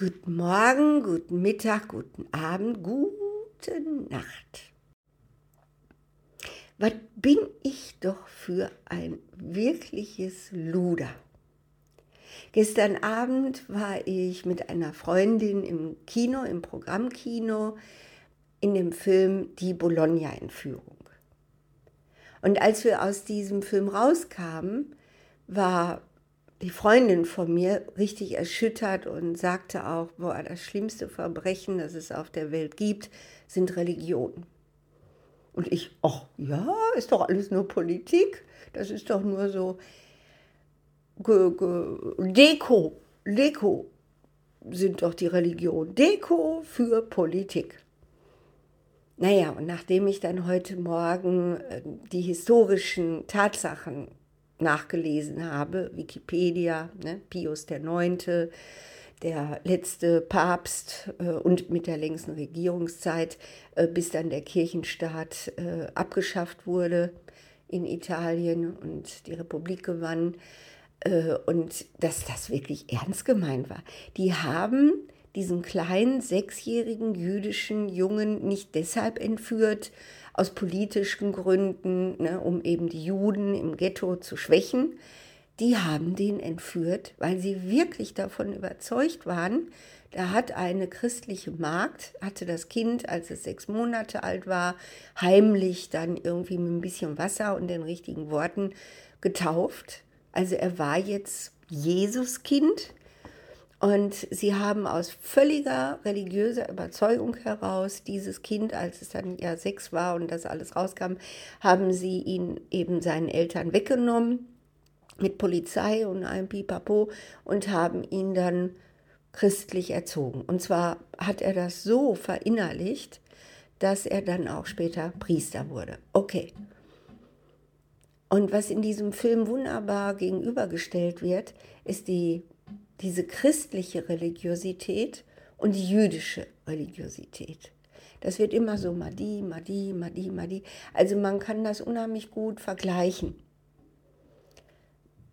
Guten Morgen, guten Mittag, guten Abend, gute Nacht. Was bin ich doch für ein wirkliches Luder. Gestern Abend war ich mit einer Freundin im Kino, im Programmkino, in dem Film Die Bologna-Entführung. Und als wir aus diesem Film rauskamen, war die Freundin von mir richtig erschüttert und sagte auch, boah, das schlimmste Verbrechen, das es auf der Welt gibt, sind Religionen. Und ich, ach ja, ist doch alles nur Politik, das ist doch nur so Deko sind doch die Religion, Deko für Politik. Naja, und nachdem ich dann heute Morgen die historischen Tatsachen nachgelesen habe, Wikipedia, ne, Pius IX., der letzte Papst und mit der längsten Regierungszeit, bis dann der Kirchenstaat abgeschafft wurde in Italien und die Republik gewann, und dass das wirklich ernst gemeint war. Die haben diesen kleinen 6-jährigen jüdischen Jungen nicht deshalb entführt, aus politischen Gründen, ne, um eben die Juden im Ghetto zu schwächen. Die haben den entführt, weil sie wirklich davon überzeugt waren, da hat eine christliche Magd, hatte das Kind, als es 6 Monate alt war, heimlich dann irgendwie mit ein bisschen Wasser und den richtigen Worten getauft. Also er war jetzt Jesuskind. Und sie haben aus völliger religiöser Überzeugung heraus dieses Kind, als es dann ja 6 war und das alles rauskam, haben sie ihn eben seinen Eltern weggenommen mit Polizei und einem Pipapo und haben ihn dann christlich erzogen. Und zwar hat er das so verinnerlicht, dass er dann auch später Priester wurde. Okay. Und was in diesem Film wunderbar gegenübergestellt wird, ist diese christliche Religiosität und die jüdische Religiosität. Das wird immer so Madi. Also man kann das unheimlich gut vergleichen.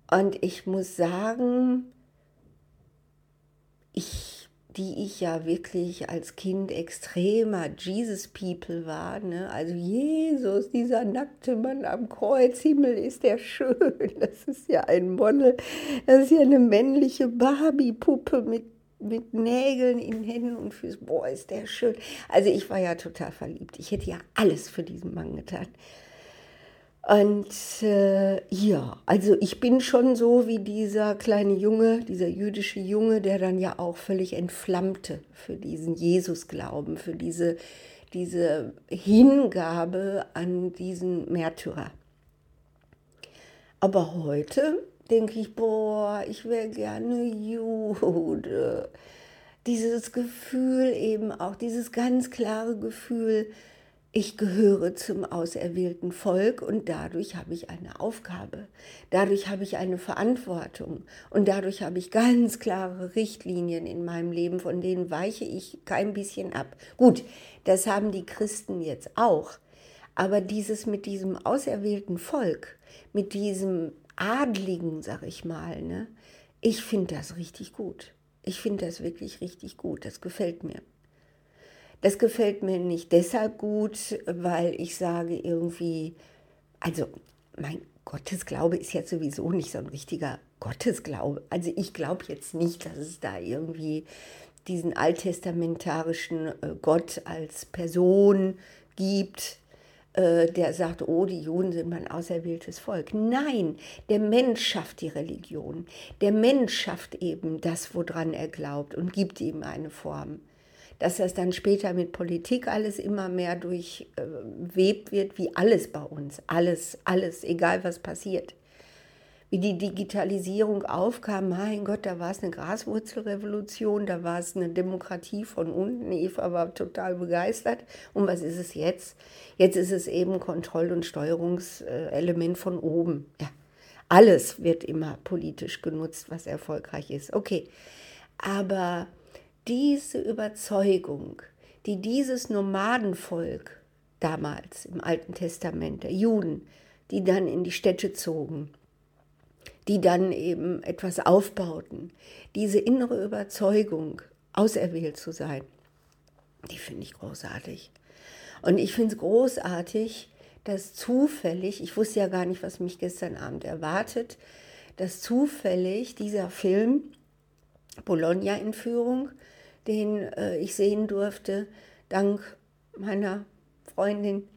Und ich muss sagen, die ich ja wirklich als Kind extremer Jesus-People war, ne? Also Jesus, dieser nackte Mann am Kreuz, Himmel, ist der schön, das ist ja ein Model, das ist ja eine männliche Barbie-Puppe mit Nägeln in Händen und Füßen, boah, ist der schön. Also ich war ja total verliebt, ich hätte ja alles für diesen Mann getan. Und ja, also ich bin schon so wie dieser kleine Junge, dieser jüdische Junge, der dann ja auch völlig entflammte für diesen Jesusglauben, für diese Hingabe an diesen Märtyrer. Aber heute denke ich, boah, ich wäre gerne Jude. Dieses Gefühl eben auch, dieses ganz klare Gefühl, ich gehöre zum auserwählten Volk und dadurch habe ich eine Aufgabe, dadurch habe ich eine Verantwortung und dadurch habe ich ganz klare Richtlinien in meinem Leben, von denen weiche ich kein bisschen ab. Gut, das haben die Christen jetzt auch, aber dieses mit diesem auserwählten Volk, mit diesem Adligen, sag ich mal, ne, ich finde das richtig gut. Ich finde das wirklich richtig gut, das gefällt mir. Das gefällt mir nicht deshalb gut, weil ich sage irgendwie, also mein Gottesglaube ist jetzt sowieso nicht so ein richtiger Gottesglaube. Also ich glaube jetzt nicht, dass es da irgendwie diesen alttestamentarischen Gott als Person gibt, der sagt, oh, die Juden sind mein auserwähltes Volk. Nein, der Mensch schafft die Religion. Der Mensch schafft eben das, woran er glaubt und gibt ihm eine Form. Dass das dann später mit Politik alles immer mehr durchwebt wird, wie alles bei uns, alles, egal was passiert. Wie die Digitalisierung aufkam, mein Gott, da war es eine Graswurzelrevolution, da war es eine Demokratie von unten, Eva war total begeistert. Und was ist es jetzt? Jetzt ist es eben Kontroll- und Steuerungselement von oben. Ja, alles wird immer politisch genutzt, was erfolgreich ist. Okay, aber diese Überzeugung, die dieses Nomadenvolk damals im Alten Testament, der Juden, die dann in die Städte zogen, die dann eben etwas aufbauten, diese innere Überzeugung auserwählt zu sein. Die finde ich großartig. Und ich finde es großartig, dass zufällig, ich wusste ja gar nicht, was mich gestern Abend erwartet, dass zufällig dieser Film Bologna-Entführung, den ich sehen durfte, dank meiner Freundin,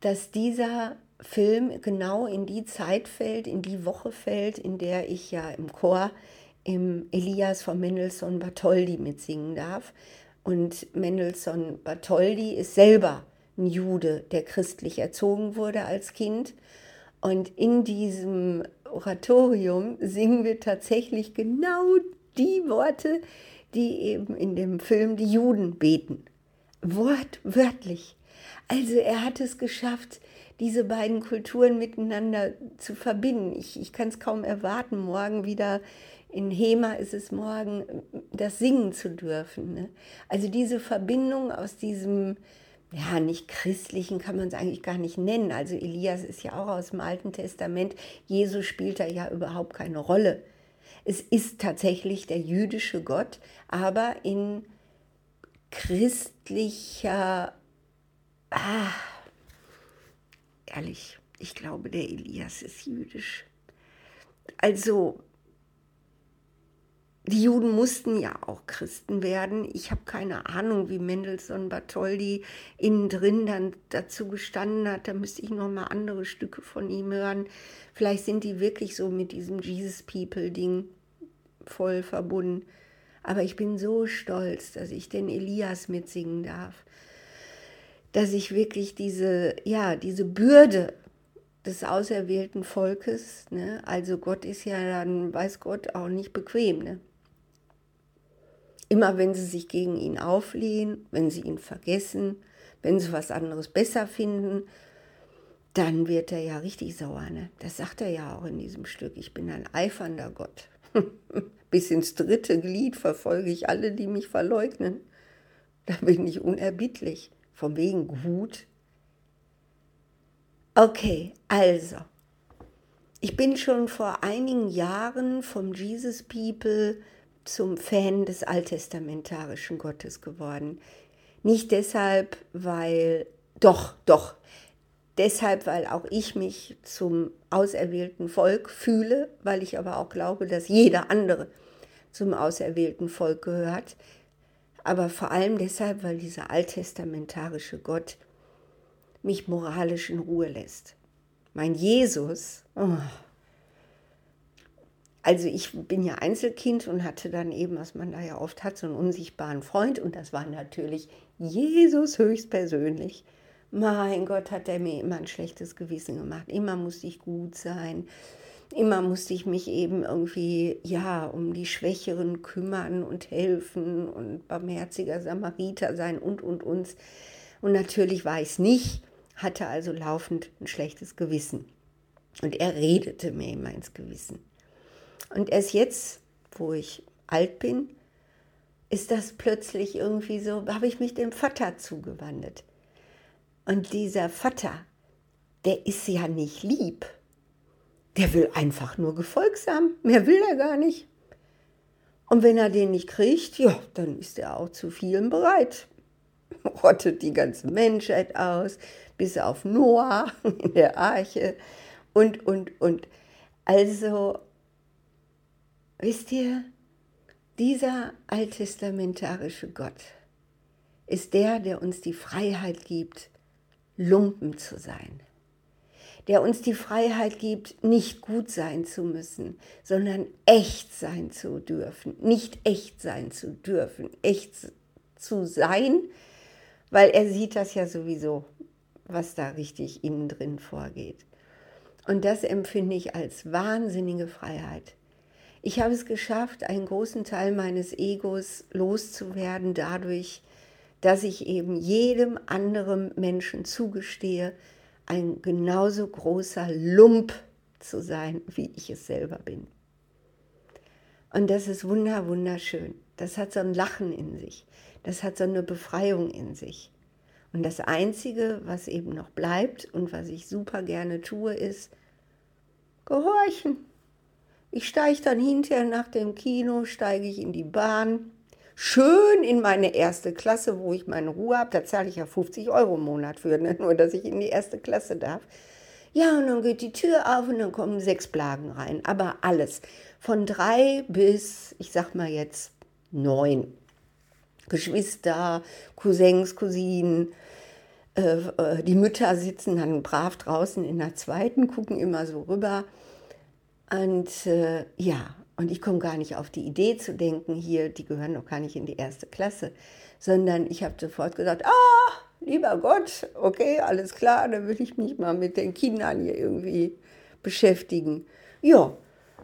dass dieser Film genau in die Zeit fällt, in die Woche fällt, in der ich ja im Chor im Elias von Mendelssohn-Bartholdy mitsingen darf. Und Mendelssohn-Bartholdy ist selber ein Jude, der christlich erzogen wurde als Kind. Und in diesem Oratorium singen wir tatsächlich genau die Worte, die eben in dem Film die Juden beten. Wortwörtlich. Also er hat es geschafft, diese beiden Kulturen miteinander zu verbinden. Ich kann es kaum erwarten, morgen wieder in Hema ist es morgen, das singen zu dürfen. Ne? Also diese Verbindung aus diesem, ja, nicht christlichen kann man es eigentlich gar nicht nennen. Also Elias ist ja auch aus dem Alten Testament. Jesus spielt da ja überhaupt keine Rolle. Es ist tatsächlich der jüdische Gott, aber in christlicher, ehrlich, ich glaube, der Elias ist jüdisch. Also, die Juden mussten ja auch Christen werden. Ich habe keine Ahnung, wie Mendelssohn-Bartholdy innen drin dann dazu gestanden hat. Da müsste ich nochmal andere Stücke von ihm hören. Vielleicht sind die wirklich so mit diesem Jesus-People-Ding voll verbunden. Aber ich bin so stolz, dass ich den Elias mitsingen darf. Dass ich wirklich diese Bürde des auserwählten Volkes, ne? Also Gott ist ja dann, weiß Gott, auch nicht bequem, ne? Immer wenn sie sich gegen ihn auflehnen, wenn sie ihn vergessen, wenn sie was anderes besser finden, dann wird er ja richtig sauer. Ne? Das sagt er ja auch in diesem Stück. Ich bin ein eifernder Gott. Bis ins dritte Glied verfolge ich alle, die mich verleugnen. Da bin ich unerbittlich. Von wegen gut. Okay, also. Ich bin schon vor einigen Jahren vom Jesus People zum Fan des alttestamentarischen Gottes geworden. Deshalb, weil auch ich mich zum auserwählten Volk fühle, weil ich aber auch glaube, dass jeder andere zum auserwählten Volk gehört. Aber vor allem deshalb, weil dieser alttestamentarische Gott mich moralisch in Ruhe lässt. Mein Jesus, Also ich bin ja Einzelkind und hatte dann eben, was man da ja oft hat, so einen unsichtbaren Freund. Und das war natürlich Jesus höchstpersönlich. Mein Gott, hat er mir immer ein schlechtes Gewissen gemacht. Immer musste ich gut sein. Immer musste ich mich eben irgendwie, um die Schwächeren kümmern und helfen und barmherziger Samariter sein und. Und natürlich war ich es nicht, hatte also laufend ein schlechtes Gewissen. Und er redete mir immer ins Gewissen. Und erst jetzt, wo ich alt bin, ist das plötzlich irgendwie so, habe ich mich dem Vater zugewandt. Und dieser Vater, der ist ja nicht lieb. Der will einfach nur gefolgsam, mehr will er gar nicht. Und wenn er den nicht kriegt, dann ist er auch zu vielem bereit. Rottet die ganze Menschheit aus, bis auf Noah in der Arche und. Also, wisst ihr, dieser alttestamentarische Gott ist der uns die Freiheit gibt, Lumpen zu sein. Der uns die Freiheit gibt, nicht gut sein zu müssen, sondern echt sein zu dürfen. Nicht echt sein zu dürfen, echt zu sein, weil er sieht das ja sowieso, was da richtig innen drin vorgeht. Und das empfinde ich als wahnsinnige Freiheit. Ich habe es geschafft, einen großen Teil meines Egos loszuwerden dadurch, dass ich eben jedem anderen Menschen zugestehe, ein genauso großer Lump zu sein, wie ich es selber bin. Und das ist wunderschön. Das hat so ein Lachen in sich. Das hat so eine Befreiung in sich. Und das Einzige, was eben noch bleibt und was ich super gerne tue, ist gehorchen. Ich steige dann hinterher nach dem Kino, steige ich in die Bahn, schön in meine erste Klasse, wo ich meine Ruhe habe. Da zahle ich ja 50 € im Monat für, ne? Nur dass ich in die erste Klasse darf. Ja, und dann geht die Tür auf und dann kommen 6 Plagen rein. Aber alles, von 3 bis, ich sag mal jetzt, 9. Geschwister, Cousins, Cousinen, die Mütter sitzen dann brav draußen in der zweiten, gucken immer so rüber. Und ja, und ich komme gar nicht auf die Idee zu denken, hier, die gehören doch gar nicht in die erste Klasse, sondern ich habe sofort gesagt, lieber Gott, okay, alles klar, dann will ich mich mal mit den Kindern hier irgendwie beschäftigen. Ja,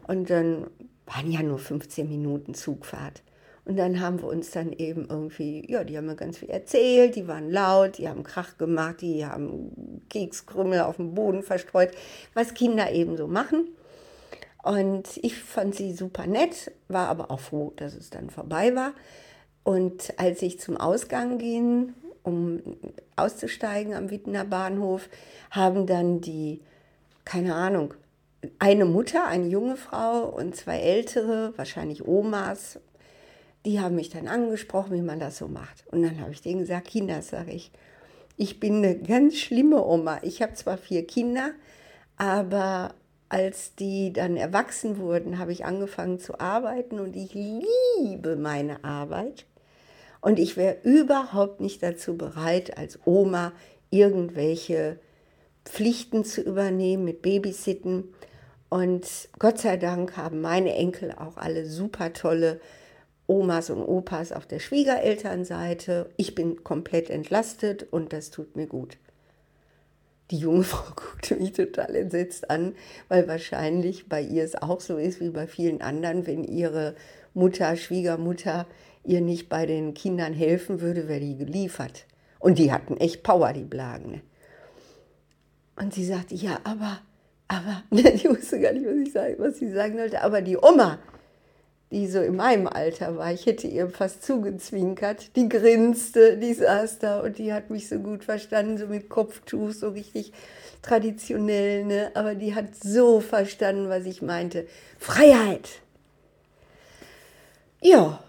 und dann waren ja nur 15 Minuten Zugfahrt. Und dann haben wir uns dann eben irgendwie, ja, die haben mir ganz viel erzählt, die waren laut, die haben Krach gemacht, die haben Kekskrümmel auf dem Boden verstreut, was Kinder eben so machen. Und ich fand sie super nett, war aber auch froh, dass es dann vorbei war. Und als ich zum Ausgang ging, um auszusteigen am Wittner Bahnhof, haben dann die, keine Ahnung, eine Mutter, eine junge Frau und 2 ältere, wahrscheinlich Omas, die haben mich dann angesprochen, wie man das so macht. Und dann habe ich denen gesagt, Kinder, sage ich, ich bin eine ganz schlimme Oma. Ich habe zwar 4 Kinder, aber als die dann erwachsen wurden, habe ich angefangen zu arbeiten und ich liebe meine Arbeit. Und ich wäre überhaupt nicht dazu bereit, als Oma irgendwelche Pflichten zu übernehmen mit Babysitten. Und Gott sei Dank haben meine Enkel auch alle super tolle Omas und Opas auf der Schwiegerelternseite. Ich bin komplett entlastet und das tut mir gut. Die junge Frau guckte mich total entsetzt an, weil wahrscheinlich bei ihr es auch so ist wie bei vielen anderen, wenn ihre Mutter, Schwiegermutter ihr nicht bei den Kindern helfen würde, wäre die geliefert. Und die hatten echt Power, die Blagen. Ne? Und sie sagte, ja, aber, ich wusste gar nicht, was sie sagen sollte, aber die Oma, die so in meinem Alter war, ich hätte ihr fast zugezwinkert, die grinste, die saß da und die hat mich so gut verstanden, so mit Kopftuch, so richtig traditionell, ne? Aber die hat so verstanden, was ich meinte. Freiheit! Ja,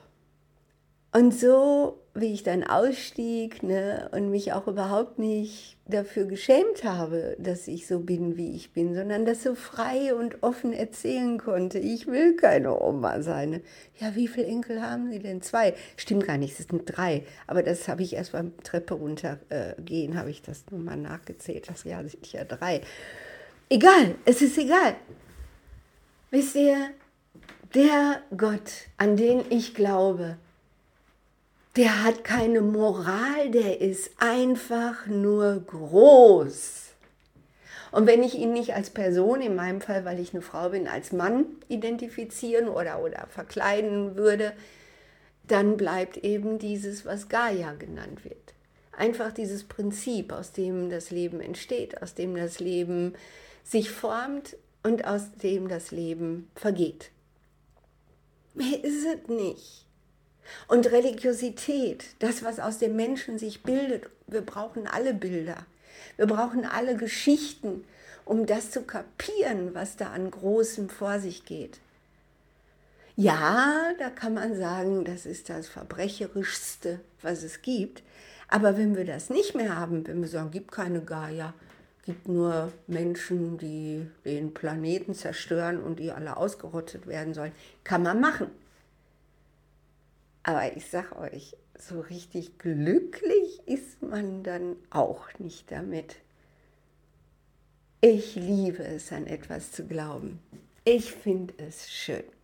und so, wie ich dann ausstieg, ne, und mich auch überhaupt nicht dafür geschämt habe, dass ich so bin, wie ich bin, sondern das so frei und offen erzählen konnte. Ich will keine Oma sein. Ja, wie viele Enkel haben Sie denn? 2. Stimmt gar nicht, es sind 3. Aber das habe ich erst beim Treppe runtergehen, habe ich das nochmal nachgezählt. Das Jahr sind ja 3. Egal, es ist egal. Wisst ihr, der Gott, an den ich glaube, der hat keine Moral, der ist einfach nur groß. Und wenn ich ihn nicht als Person, in meinem Fall, weil ich eine Frau bin, als Mann identifizieren oder verkleiden würde, dann bleibt eben dieses, was Gaia genannt wird. Einfach dieses Prinzip, aus dem das Leben entsteht, aus dem das Leben sich formt und aus dem das Leben vergeht. Mehr ist es nicht. Und Religiosität, das, was aus dem Menschen sich bildet, wir brauchen alle Bilder, wir brauchen alle Geschichten, um das zu kapieren, was da an Großem vor sich geht. Ja, da kann man sagen, das ist das Verbrecherischste, was es gibt, aber wenn wir das nicht mehr haben, wenn wir sagen, gibt keine Gaia, gibt nur Menschen, die den Planeten zerstören und die alle ausgerottet werden sollen, kann man machen. Aber ich sag euch, so richtig glücklich ist man dann auch nicht damit. Ich liebe es, an etwas zu glauben. Ich finde es schön.